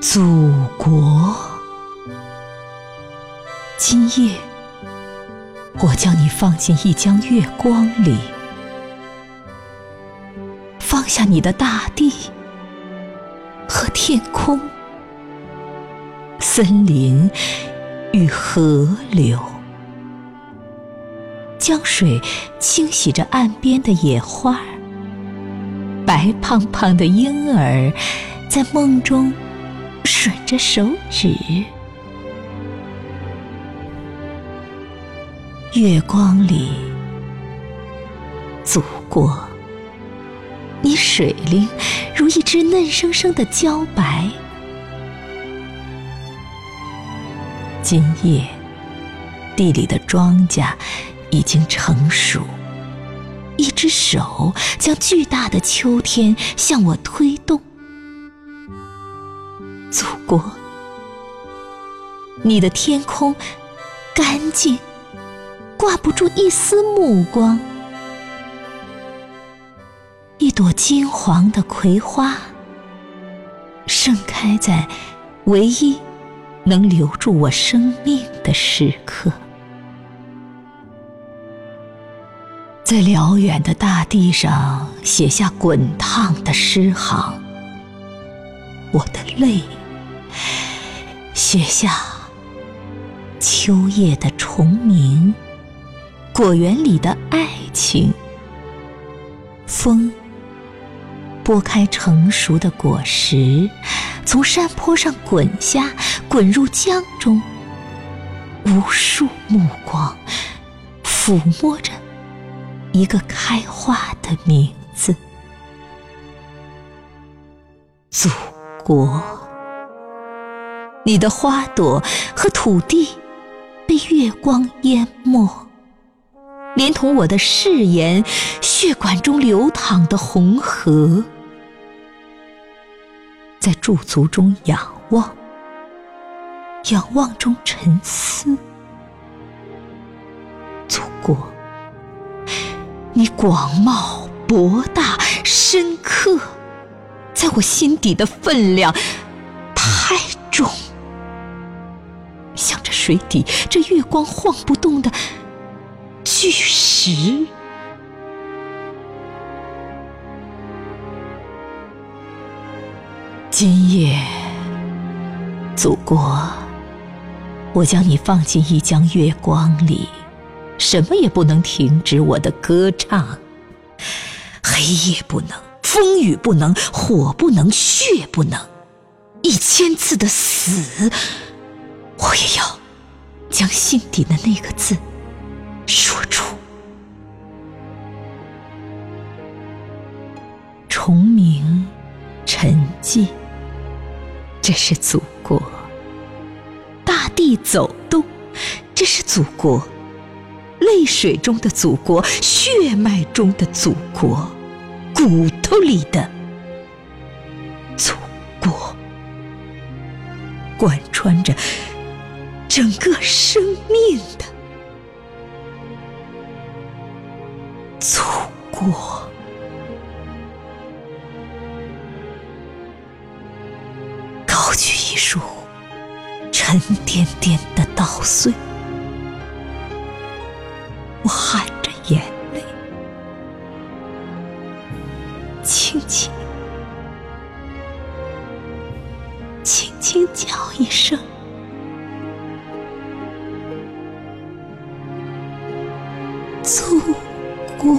祖国，今夜我将你放进一江月光里，放下你的大地和天空，森林与河流，江水清洗着岸边的野花，白胖胖的婴儿在梦中吮着手指。月光里，祖国，你水灵如一只嫩生生的茭白。今夜，地里的庄稼已经成熟，一只手将巨大的秋天向我推动。祖国，你的天空干净，挂不住一丝目光。一朵金黄的葵花盛开在唯一能留住我生命的时刻。在辽远的大地上写下滚烫的诗行，我的泪写下秋夜的虫鸣，果园里的爱情。风拨开成熟的果实，从山坡上滚下，滚入江中。无数目光抚摸着一个开花的名字。祖国，你的花朵和土地被月光淹没，连同我的誓言，血管中流淌的红河。在驻足中仰望，仰望中沉思。祖国，你广袤博大深刻，在我心底的分量太重，像这水底这月光晃不动的巨石。今夜，祖国，我将你放进一江月光里，什么也不能停止我的歌唱。黑夜不能，风雨不能，火不能，血不能，1000次的死，我也要将心底的那个字说出。虫鸣沉寂，这是祖国。大地走动，这是祖国。泪水中的祖国，血脉中的祖国，骨头里的祖国，贯穿着整个生命的祖国。高举一束沉甸甸的稻穗，我含着眼泪，轻轻轻轻叫一声，祖国。